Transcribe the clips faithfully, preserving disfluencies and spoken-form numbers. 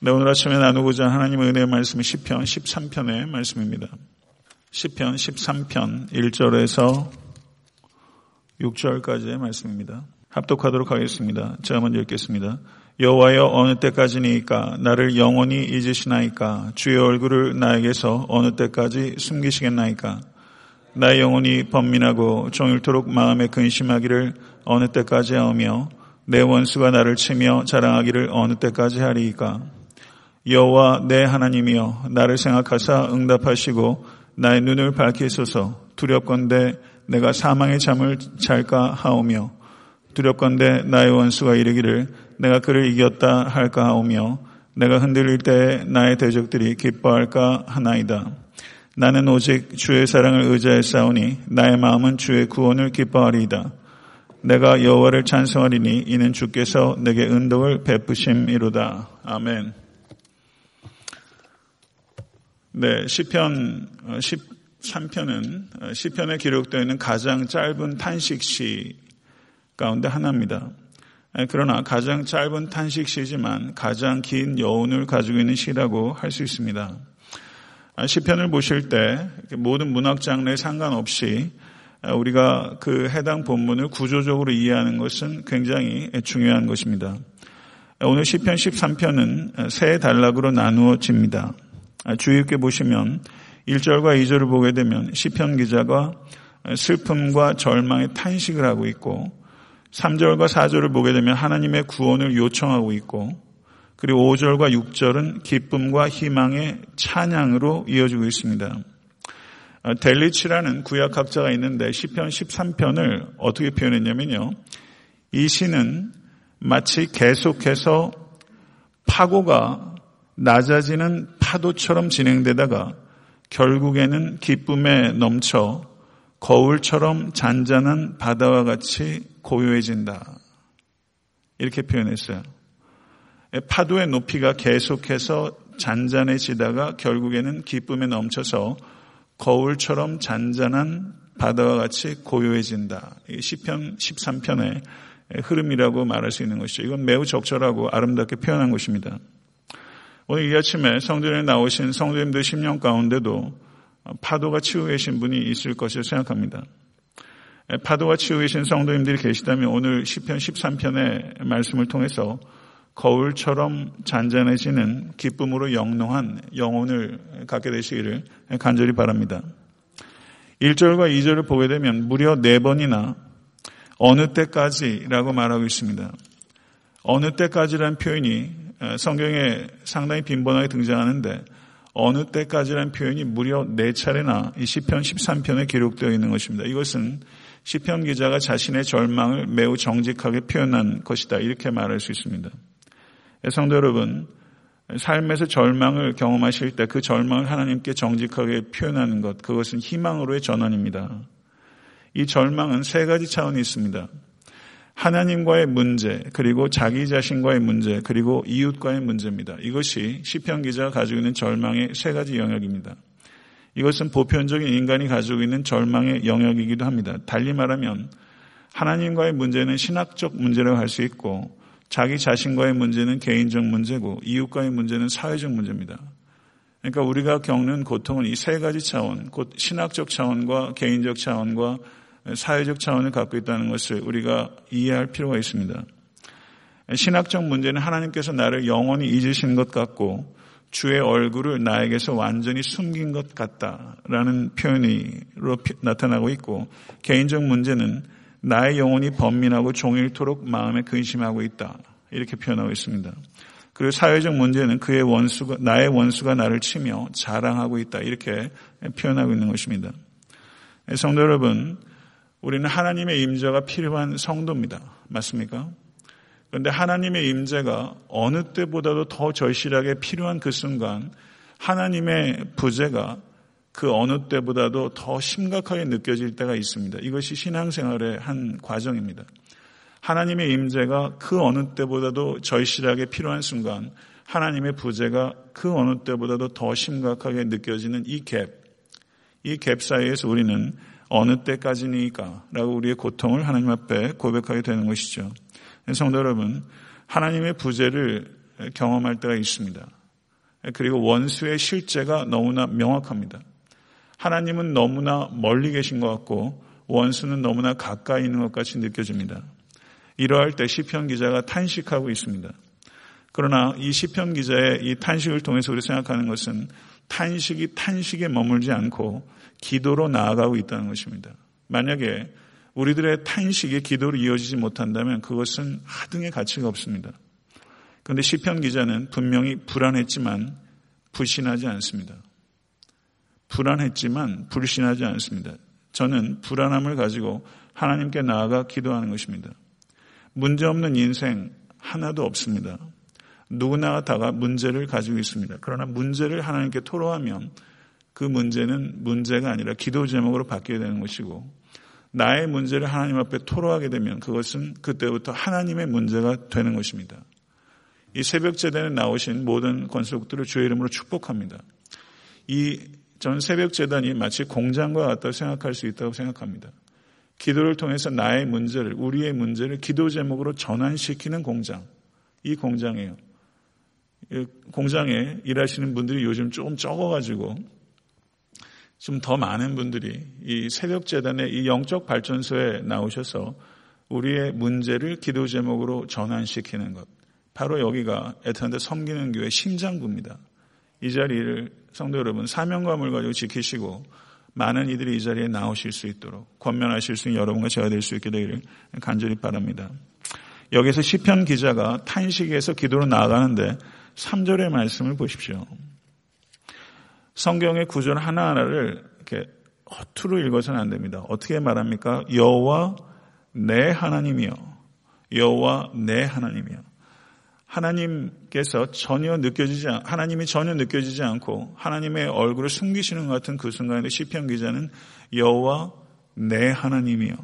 네, 오늘 아침에 나누고자 하나님의 은혜의 말씀은 시편 십삼 편의 말씀입니다. 시편 십삼 편 일 절에서 육 절까지의 말씀입니다. 합독하도록 하겠습니다. 제가 먼저 읽겠습니다. 여호와여 어느 때까지니이까? 나를 영원히 잊으시나이까? 주의 얼굴을 나에게서 어느 때까지 숨기시겠나이까? 나의 영혼이 번민하고 종일토록 마음에 근심하기를 어느 때까지 하오며 내 원수가 나를 치며 자랑하기를 어느 때까지 하리이까? 여호와 내 하나님이여 나를 생각하사 응답하시고 나의 눈을 밝히소서. 두렵건대 내가 사망의 잠을 잘까 하오며 두렵건대 나의 원수가 이르기를 내가 그를 이겼다 할까 하오며 내가 흔들릴 때에 나의 대적들이 기뻐할까 하나이다. 나는 오직 주의 사랑을 의지하여 싸우니 나의 마음은 주의 구원을 기뻐하리이다. 내가 여호와를 찬송하리니 이는 주께서 내게 은덕을 베푸심이로다. 아멘. 네, 시편 십삼 편은 시편에 기록되어 있는 가장 짧은 탄식시 가운데 하나입니다. 그러나 가장 짧은 탄식시지만 가장 긴 여운을 가지고 있는 시라고 할 수 있습니다. 시편을 보실 때 모든 문학 장르에 상관없이 우리가 그 해당 본문을 구조적으로 이해하는 것은 굉장히 중요한 것입니다. 오늘 시편 십삼 편은 세 단락으로 나누어집니다. 주의 깊게 보시면 일 절과 이 절을 보게 되면 시편 기자가 슬픔과 절망의 탄식을 하고 있고 삼 절과 사 절을 보게 되면 하나님의 구원을 요청하고 있고 그리고 오 절과 육 절은 기쁨과 희망의 찬양으로 이어지고 있습니다. 델리치라는 구약학자가 있는데 시편 십삼 편을 어떻게 표현했냐면요. 이 시는 마치 계속해서 파고가 낮아지는 파도처럼 진행되다가 결국에는 기쁨에 넘쳐 거울처럼 잔잔한 바다와 같이 고요해진다. 이렇게 표현했어요. 파도의 높이가 계속해서 잔잔해지다가 결국에는 기쁨에 넘쳐서 거울처럼 잔잔한 바다와 같이 고요해진다. 시편 십삼 편의 흐름이라고 말할 수 있는 것이죠. 이건 매우 적절하고 아름답게 표현한 것입니다. 오늘 이 아침에 성전에 나오신 성도님들 심령 가운데도 파도가 치고 계신 분이 있을 것이라 생각합니다. 파도가 치고 계신 성도님들이 계시다면 오늘 시편 십삼 편의 말씀을 통해서 거울처럼 잔잔해지는 기쁨으로 영롱한 영혼을 갖게 되시기를 간절히 바랍니다. 일 절과 이 절을 보게 되면 무려 네 번이나 어느 때까지라고 말하고 있습니다. 어느 때까지라는 표현이 성경에 상당히 빈번하게 등장하는데 어느 때까지라는 표현이 무려 네 차례나 이 시편 십삼 편에 기록되어 있는 것입니다. 이것은 시편 기자가 자신의 절망을 매우 정직하게 표현한 것이다. 이렇게 말할 수 있습니다. 성도 여러분, 삶에서 절망을 경험하실 때 그 절망을 하나님께 정직하게 표현하는 것, 그것은 희망으로의 전환입니다. 이 절망은 세 가지 차원이 있습니다. 하나님과의 문제, 그리고 자기 자신과의 문제, 그리고 이웃과의 문제입니다. 이것이 시편 기자가 가지고 있는 절망의 세 가지 영역입니다. 이것은 보편적인 인간이 가지고 있는 절망의 영역이기도 합니다. 달리 말하면 하나님과의 문제는 신학적 문제라고 할 수 있고 자기 자신과의 문제는 개인적 문제고 이웃과의 문제는 사회적 문제입니다. 그러니까 우리가 겪는 고통은 이 세 가지 차원, 곧 신학적 차원과 개인적 차원과 사회적 차원을 갖고 있다는 것을 우리가 이해할 필요가 있습니다. 신학적 문제는 하나님께서 나를 영원히 잊으신 것 같고 주의 얼굴을 나에게서 완전히 숨긴 것 같다라는 표현으로 나타나고 있고 개인적 문제는 나의 영혼이 번민하고 종일토록 마음에 근심하고 있다. 이렇게 표현하고 있습니다. 그리고 사회적 문제는 그의 원수가, 나의 원수가 나를 치며 자랑하고 있다. 이렇게 표현하고 있는 것입니다. 성도 여러분, 우리는 하나님의 임재가 필요한 성도입니다. 맞습니까? 그런데 하나님의 임재가 어느 때보다도 더 절실하게 필요한 그 순간 하나님의 부재가 그 어느 때보다도 더 심각하게 느껴질 때가 있습니다. 이것이 신앙생활의 한 과정입니다. 하나님의 임재가 그 어느 때보다도 절실하게 필요한 순간 하나님의 부재가 그 어느 때보다도 더 심각하게 느껴지는 이 갭, 이 갭 사이에서 우리는 어느 때까지니까 라고 우리의 고통을 하나님 앞에 고백하게 되는 것이죠. 성도 여러분, 하나님의 부재를 경험할 때가 있습니다. 그리고 원수의 실제가 너무나 명확합니다. 하나님은 너무나 멀리 계신 것 같고 원수는 너무나 가까이 있는 것 같이 느껴집니다. 이러할 때 시편 기자가 탄식하고 있습니다. 그러나 이 시편 기자의 이 탄식을 통해서 우리 생각하는 것은 탄식이 탄식에 머물지 않고 기도로 나아가고 있다는 것입니다. 만약에 우리들의 탄식이 기도로 이어지지 못한다면 그것은 하등의 가치가 없습니다. 그런데 시편 기자는 분명히 불안했지만 불신하지 않습니다. 불안했지만 불신하지 않습니다. 저는 불안함을 가지고 하나님께 나아가 기도하는 것입니다. 문제없는 인생 하나도 없습니다. 누구나 다가 문제를 가지고 있습니다. 그러나 문제를 하나님께 토로하면 그 문제는 문제가 아니라 기도 제목으로 바뀌게 되는 것이고 나의 문제를 하나님 앞에 토로하게 되면 그것은 그때부터 하나님의 문제가 되는 것입니다. 이 새벽 제단에 나오신 모든 권속들을 주의 이름으로 축복합니다. 이 전 새벽 제단이 마치 공장과 같다고 생각할 수 있다고 생각합니다. 기도를 통해서 나의 문제를, 우리의 문제를 기도 제목으로 전환시키는 공장, 이 공장이에요. 공장에 일하시는 분들이 요즘 조금 적어가지고 좀 더 많은 분들이 이 새벽 제단의 이 영적 발전소에 나오셔서 우리의 문제를 기도 제목으로 전환시키는 것. 바로 여기가 애틀랜타 섬기는 교회 심장부입니다. 이 자리를 성도 여러분 사명감을 가지고 지키시고 많은 이들이 이 자리에 나오실 수 있도록 권면하실 수 있는 여러분과 제가 될 수 있게 되기를 간절히 바랍니다. 여기서 시편 기자가 탄식에서 기도로 나아가는데 삼 절의 말씀을 보십시오. 성경의 구절 하나하나를 이렇게 허투루 읽어서는 안 됩니다. 어떻게 말합니까? 여호와 내 하나님이여. 여호와 내 하나님이여. 하나님께서 전혀 느껴지지 않, 하나님이 전혀 느껴지지 않고 하나님의 얼굴을 숨기시는 것 같은 그 순간에 시편 기자는 여호와 내 하나님이여.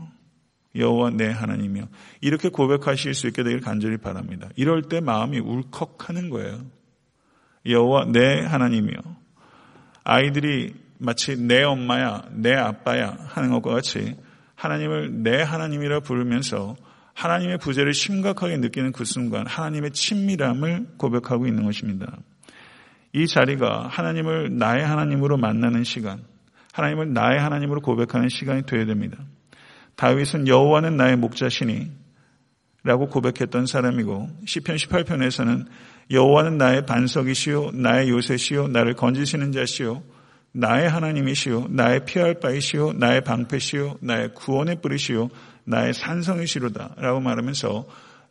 여호와 내 하나님이여. 이렇게 고백하실 수 있게 되길 간절히 바랍니다. 이럴 때 마음이 울컥하는 거예요. 여호와 내 하나님이여. 아이들이 마치 내 엄마야, 내 아빠야 하는 것과 같이 하나님을 내 하나님이라 부르면서 하나님의 부재를 심각하게 느끼는 그 순간 하나님의 친밀함을 고백하고 있는 것입니다. 이 자리가 하나님을 나의 하나님으로 만나는 시간, 하나님을 나의 하나님으로 고백하는 시간이 되어야 됩니다. 다윗은 여호와는 나의 목자시니 라고 고백했던 사람이고 시편 십팔 편에서는 여호와는 나의 반석이시요 나의 요새시요 나를 건지시는 자시요 나의 하나님이시요 나의 피할 바이시요 나의 방패시요 나의 구원의 뿌리시요 나의 산성이시로다 라고 말하면서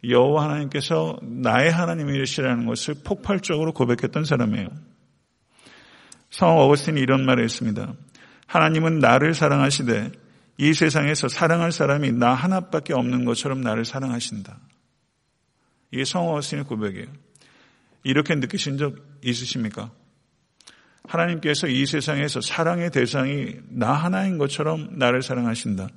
여호와 하나님께서 나의 하나님이시라는 것을 폭발적으로 고백했던 사람이에요. 성 어거스틴이 이런 말을 했습니다. 하나님은 나를 사랑하시되 이 세상에서 사랑할 사람이 나 하나밖에 없는 것처럼 나를 사랑하신다. 이게 성 어거스틴의 고백이에요. 이렇게 느끼신 적 있으십니까? 하나님께서 이 세상에서 사랑의 대상이 나 하나인 것처럼 나를 사랑하신다.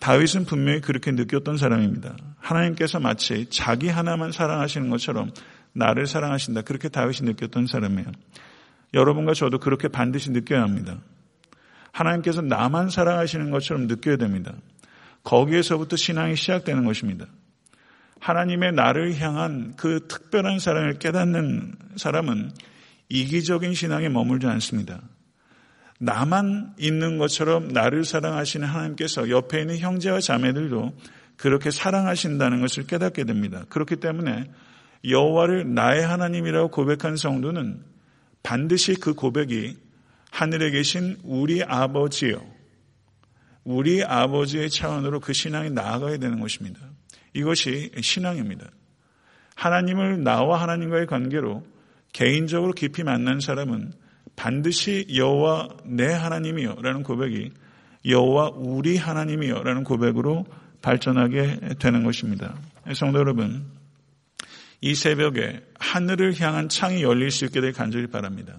다윗은 분명히 그렇게 느꼈던 사람입니다. 하나님께서 마치 자기 하나만 사랑하시는 것처럼 나를 사랑하신다. 그렇게 다윗이 느꼈던 사람이에요. 여러분과 저도 그렇게 반드시 느껴야 합니다. 하나님께서 나만 사랑하시는 것처럼 느껴야 됩니다. 거기에서부터 신앙이 시작되는 것입니다. 하나님의 나를 향한 그 특별한 사랑을 깨닫는 사람은 이기적인 신앙에 머물지 않습니다. 나만 있는 것처럼 나를 사랑하시는 하나님께서 옆에 있는 형제와 자매들도 그렇게 사랑하신다는 것을 깨닫게 됩니다. 그렇기 때문에 여호와를 나의 하나님이라고 고백한 성도는 반드시 그 고백이 하늘에 계신 우리 아버지요. 우리 아버지의 차원으로 그 신앙이 나아가야 되는 것입니다. 이것이 신앙입니다. 하나님을 나와 하나님과의 관계로 개인적으로 깊이 만난 사람은 반드시 여호와 내 하나님이요 라는 고백이 여호와 우리 하나님이요 라는 고백으로 발전하게 되는 것입니다. 성도 여러분, 이 새벽에 하늘을 향한 창이 열릴 수 있게 될 간절히 바랍니다.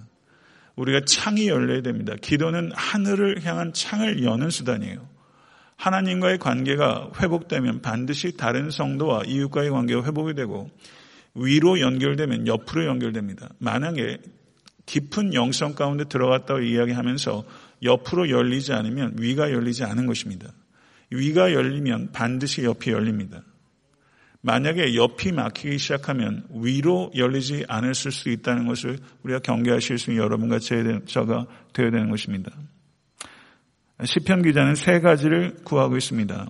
우리가 창이 열려야 됩니다. 기도는 하늘을 향한 창을 여는 수단이에요. 하나님과의 관계가 회복되면 반드시 다른 성도와 이웃과의 관계가 회복이 되고 위로 연결되면 옆으로 연결됩니다. 만약에 깊은 영성 가운데 들어갔다고 이야기하면서 옆으로 열리지 않으면 위가 열리지 않은 것입니다. 위가 열리면 반드시 옆이 열립니다. 만약에 옆이 막히기 시작하면 위로 열리지 않을 수 있다는 것을 우리가 경계하실 수 있는 여러분과 제가 되어야 되는 것입니다. 시편 기자는 세 가지를 구하고 있습니다.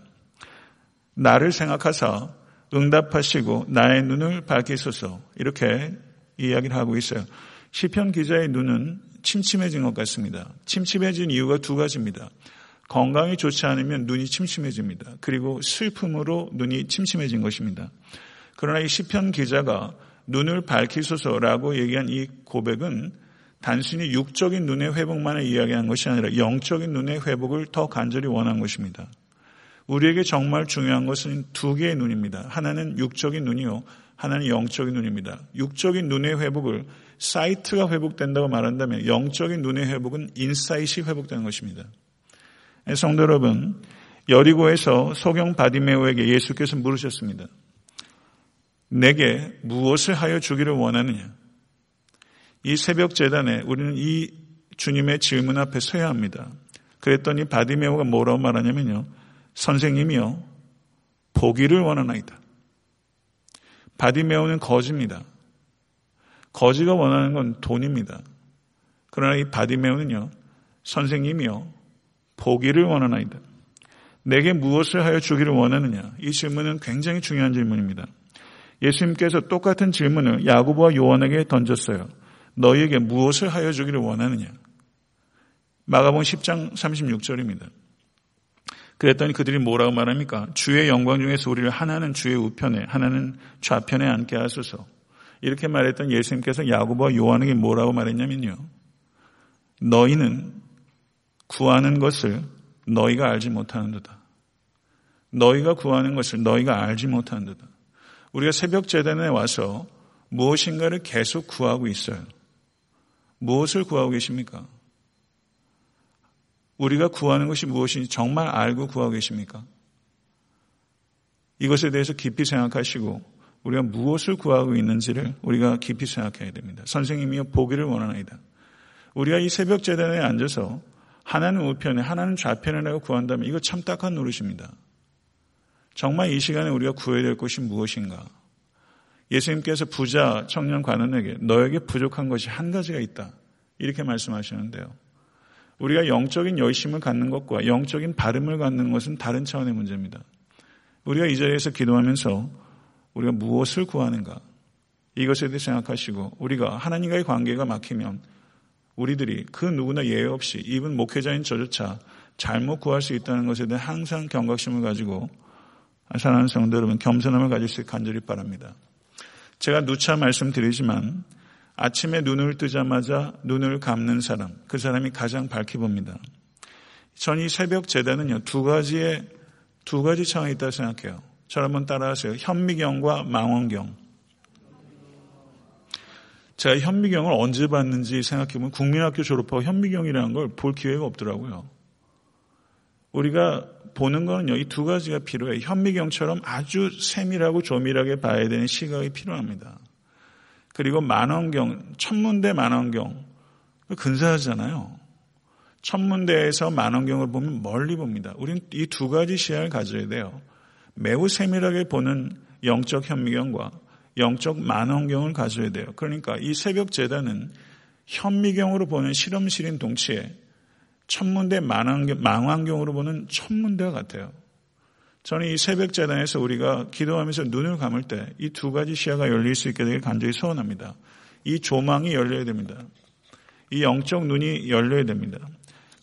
나를 생각하사 응답하시고 나의 눈을 밝히소서, 이렇게 이야기를 하고 있어요. 시편 기자의 눈은 침침해진 것 같습니다. 침침해진 이유가 두 가지입니다. 건강이 좋지 않으면 눈이 침침해집니다. 그리고 슬픔으로 눈이 침침해진 것입니다. 그러나 이 시편 기자가 눈을 밝히소서라고 얘기한 이 고백은 단순히 육적인 눈의 회복만을 이야기한 것이 아니라 영적인 눈의 회복을 더 간절히 원한 것입니다. 우리에게 정말 중요한 것은 두 개의 눈입니다. 하나는 육적인 눈이요, 하나는 영적인 눈입니다. 육적인 눈의 회복을 사이트가 회복된다고 말한다면 영적인 눈의 회복은 인사이트가 회복되는 것입니다. 성도 여러분, 여리고에서 소경 바디메오에게 예수께서 물으셨습니다. 내게 무엇을 하여 주기를 원하느냐? 이 새벽 제단에 우리는 이 주님의 질문 앞에 서야 합니다. 그랬더니 바디메오가 뭐라고 말하냐면요, 선생님이요, 보기를 원하나이다. 바디메오는 거지입니다. 거지가 원하는 건 돈입니다. 그러나 이 바디메오는요, 선생님이요, 보기를 원하나이다. 내게 무엇을 하여 주기를 원하느냐? 이 질문은 굉장히 중요한 질문입니다. 예수님께서 똑같은 질문을 야고보와 요한에게 던졌어요. 너희에게 무엇을 하여 주기를 원하느냐? 마가복음 십 장 삼십육 절입니다. 그랬더니 그들이 뭐라고 말합니까? 주의 영광 중에서 우리를 하나는 주의 우편에 하나는 좌편에 앉게 하소서, 이렇게 말했던 예수님께서 야고보와 요한에게 뭐라고 말했냐면요, 너희는 구하는 것을 너희가 알지 못하는도다. 너희가 구하는 것을 너희가 알지 못하는도다. 우리가 새벽 제단에 와서 무엇인가를 계속 구하고 있어요. 무엇을 구하고 계십니까? 우리가 구하는 것이 무엇인지 정말 알고 구하고 계십니까? 이것에 대해서 깊이 생각하시고 우리가 무엇을 구하고 있는지를 우리가 깊이 생각해야 됩니다. 선생님이여, 보기를 원하나이다. 우리가 이 새벽 제단에 앉아서 하나는 우편에 하나는 좌편에 내가 구한다면 이거 참 딱한 노릇입니다. 정말 이 시간에 우리가 구해야 될 것이 무엇인가? 예수님께서 부자 청년 관원에게 너에게 부족한 것이 한 가지가 있다, 이렇게 말씀하시는데요. 우리가 영적인 열심을 갖는 것과 영적인 발음을 갖는 것은 다른 차원의 문제입니다. 우리가 이 자리에서 기도하면서 우리가 무엇을 구하는가, 이것에 대해 생각하시고 우리가 하나님과의 관계가 막히면 우리들이 그 누구나 예외 없이 이분 목회자인 저조차 잘못 구할 수 있다는 것에 대해 항상 경각심을 가지고 사랑하는 성도 여러분, 겸손함을 가질 수 있게 간절히 바랍니다. 제가 누차 말씀드리지만 아침에 눈을 뜨자마자 눈을 감는 사람, 그 사람이 가장 밝히 봅니다. 전 이 새벽 제단은요, 두 가지의, 두 가지 차원이 있다고 생각해요. 저를 한번 따라하세요. 현미경과 망원경. 제가 현미경을 언제 봤는지 생각해보면 국민학교 졸업하고 현미경이라는 걸 볼 기회가 없더라고요. 우리가 보는 거는요, 이 두 가지가 필요해요. 현미경처럼 아주 세밀하고 조밀하게 봐야 되는 시각이 필요합니다. 그리고 만원경, 천문대 만원경, 근사하잖아요. 천문대에서 만원경을 보면 멀리 봅니다. 우린 이 두 가지 시야를 가져야 돼요. 매우 세밀하게 보는 영적 현미경과 영적 만원경을 가져야 돼요. 그러니까 이 새벽 제단은 현미경으로 보는 실험실인 동시에 천문대 만원경, 망원경으로 보는 천문대와 같아요. 저는 이 새벽 제단에서 우리가 기도하면서 눈을 감을 때 이 두 가지 시야가 열릴 수 있게 되길 간절히 소원합니다. 이 조망이 열려야 됩니다. 이 영적 눈이 열려야 됩니다.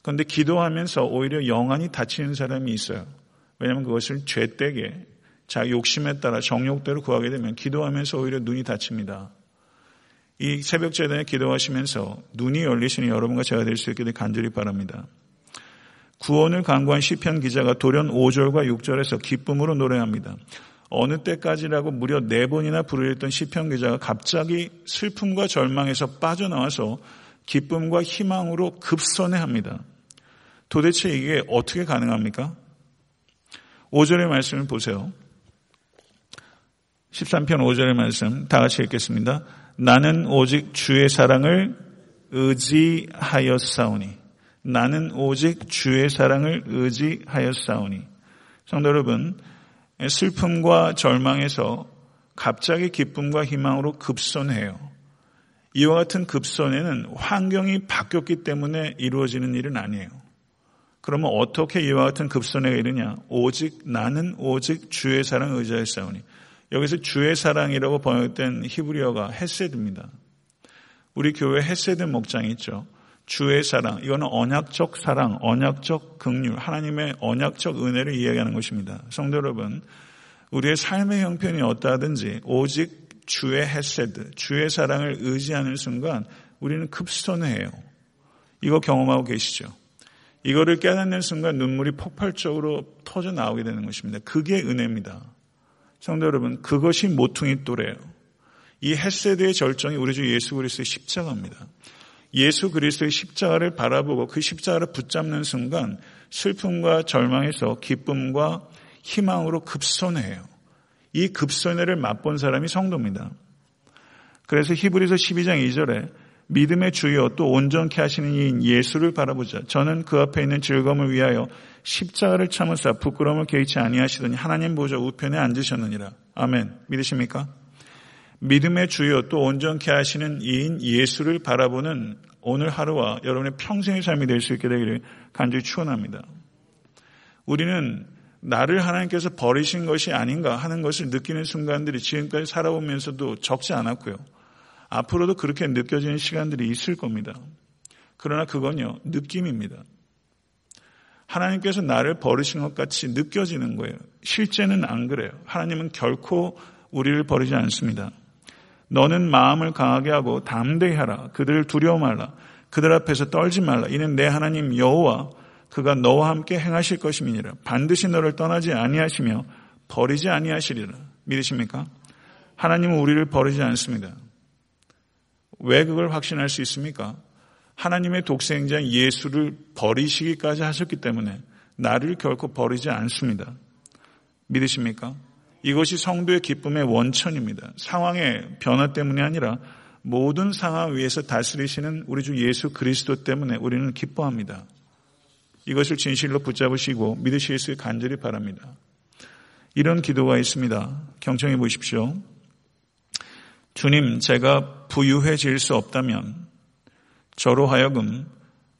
그런데 기도하면서 오히려 영안이 닫히는 사람이 있어요. 왜냐하면 그것을 죄되게 자기 욕심에 따라 정욕대로 구하게 되면 기도하면서 오히려 눈이 닫힙니다. 이 새벽 제단에 기도하시면서 눈이 열리시는 여러분과 제가 될 수 있기를 간절히 바랍니다. 구원을 간구한 시편 기자가 돌연 오 절과 육 절에서 기쁨으로 노래합니다. 어느 때까지라고 무려 네 번이나 부르짖던 시편 기자가 갑자기 슬픔과 절망에서 빠져나와서 기쁨과 희망으로 급선회합니다. 도대체 이게 어떻게 가능합니까? 오 절의 말씀을 보세요. 십삼 편 오 절의 말씀 다 같이 읽겠습니다. 나는 오직 주의 사랑을 의지하였사오니. 나는 오직 주의 사랑을 의지하였사오니. 성도 여러분, 슬픔과 절망에서 갑자기 기쁨과 희망으로 급선해요. 이와 같은 급선에는 환경이 바뀌었기 때문에 이루어지는 일은 아니에요. 그러면 어떻게 이와 같은 급선회가 이르냐? 오직 나는 오직 주의 사랑 의지하여 싸우니. 여기서 주의 사랑이라고 번역된 히브리어가 헤세드입니다. 우리 교회 헤세드 목장이 있죠. 주의 사랑, 이거는 언약적 사랑, 언약적 긍휼, 하나님의 언약적 은혜를 이야기하는 것입니다. 성도 여러분, 우리의 삶의 형편이 어떠하든지 오직 주의 헤세드, 주의 사랑을 의지하는 순간 우리는 급선회해요. 이거 경험하고 계시죠? 이거를 깨닫는 순간 눈물이 폭발적으로 터져 나오게 되는 것입니다. 그게 은혜입니다. 성도 여러분, 그것이 모퉁이 또래예요. 이 헷세드의 절정이 우리 주 예수 그리스도의 십자가입니다. 예수 그리스도의 십자가를 바라보고 그 십자가를 붙잡는 순간 슬픔과 절망에서 기쁨과 희망으로 급선회해요. 이 급선회를 맛본 사람이 성도입니다. 그래서 히브리서 십이 장 이 절에 믿음의 주여 또 온전케 하시는 이인 예수를 바라보자. 저는 그 앞에 있는 즐거움을 위하여 십자가를 참으사 부끄러움을 개의치 아니하시더니 하나님 보좌 우편에 앉으셨느니라. 아멘. 믿으십니까? 믿음의 주여 또 온전케 하시는 이인 예수를 바라보는 오늘 하루와 여러분의 평생의 삶이 될 수 있게 되기를 간절히 축원합니다. 우리는 나를 하나님께서 버리신 것이 아닌가 하는 것을 느끼는 순간들이 지금까지 살아오면서도 적지 않았고요. 앞으로도 그렇게 느껴지는 시간들이 있을 겁니다. 그러나 그건요, 느낌입니다. 하나님께서 나를 버리신 것 같이 느껴지는 거예요. 실제는 안 그래요. 하나님은 결코 우리를 버리지 않습니다. 너는 마음을 강하게 하고 담대히 하라. 그들을 두려워 말라. 그들 앞에서 떨지 말라. 이는 내 하나님 여호와 그가 너와 함께 행하실 것임이니라. 반드시 너를 떠나지 아니하시며 버리지 아니하시리라. 믿으십니까? 하나님은 우리를 버리지 않습니다. 왜 그걸 확신할 수 있습니까? 하나님의 독생자 예수를 버리시기까지 하셨기 때문에 나를 결코 버리지 않습니다. 믿으십니까? 이것이 성도의 기쁨의 원천입니다. 상황의 변화 때문이 아니라 모든 상황 위에서 다스리시는 우리 주 예수 그리스도 때문에 우리는 기뻐합니다. 이것을 진실로 붙잡으시고 믿으실 수 있게 간절히 바랍니다. 이런 기도가 있습니다. 경청해 보십시오. 주님, 제가 부유해질 수 없다면 저로 하여금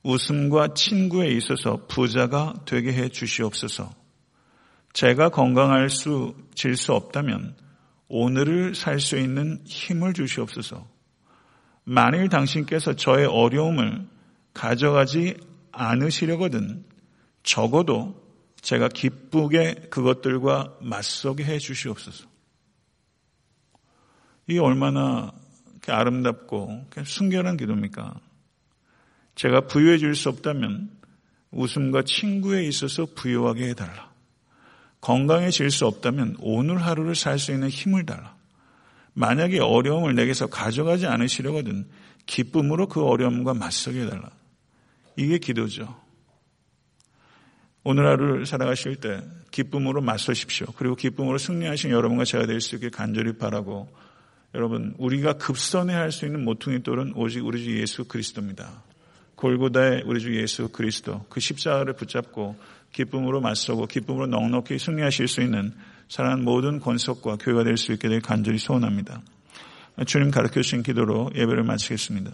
웃음과 친구에 있어서 부자가 되게 해 주시옵소서. 제가 건강할 수, 질 수 없다면 오늘을 살 수 있는 힘을 주시옵소서. 만일 당신께서 저의 어려움을 가져가지 않으시려거든 적어도 제가 기쁘게 그것들과 맞서게 해 주시옵소서. 이게 얼마나 아름답고 순결한 기도입니까? 제가 부유해질 수 없다면 웃음과 친구에 있어서 부유하게 해달라. 건강해질 수 없다면 오늘 하루를 살 수 있는 힘을 달라. 만약에 어려움을 내게서 가져가지 않으시려거든 기쁨으로 그 어려움과 맞서게 해달라. 이게 기도죠. 오늘 하루를 살아가실 때 기쁨으로 맞서십시오. 그리고 기쁨으로 승리하신 여러분과 제가 될 수 있게 간절히 바라고, 여러분, 우리가 급선회할 수 있는 모퉁이 돌은 오직 우리 주 예수 그리스도입니다. 골고다의 우리 주 예수 그리스도, 그 십자가를 붙잡고 기쁨으로 맞서고 기쁨으로 넉넉히 승리하실 수 있는 사랑하는 모든 권속과 교회가 될 수 있게 될 간절히 소원합니다. 주님 가르쳐 주신 기도로 예배를 마치겠습니다.